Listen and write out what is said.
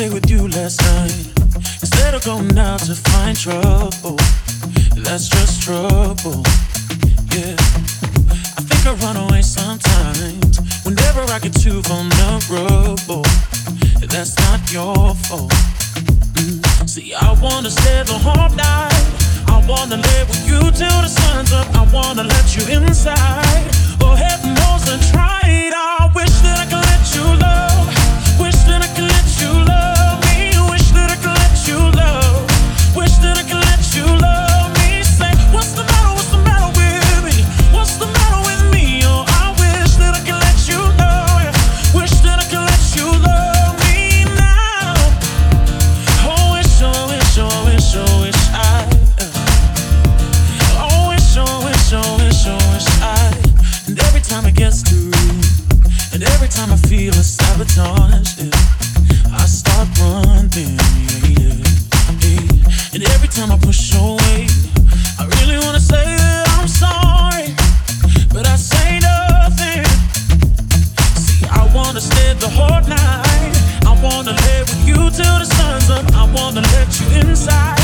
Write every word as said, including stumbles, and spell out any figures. stay with you last night instead of going out to find trouble. That's just trouble, yeah. I think I run away sometimes whenever I get too vulnerable. That's not your fault. Mm. See, I wanna stay the whole night. I wanna live with you till the sun's up. I wanna let you inside. Oh, heaven knows I tried. I wish that I could let you love. Wish that I could let you love me. Wish that I could let you love. Wish that I could let you love me. Say, what's the matter? What's the matter with me? What's the matter with me? Oh, I wish that I could let you know. Wish that I could let you love me now. Oh, wish, oh, wish, oh, wish, oh, wish. I feel a sabotage, yeah. I start running, yeah, yeah, yeah. And every time I push away, I really wanna say that I'm sorry, but I say nothing. See, I wanna stay the whole night. I wanna live with you till the sun's up. I wanna let you inside.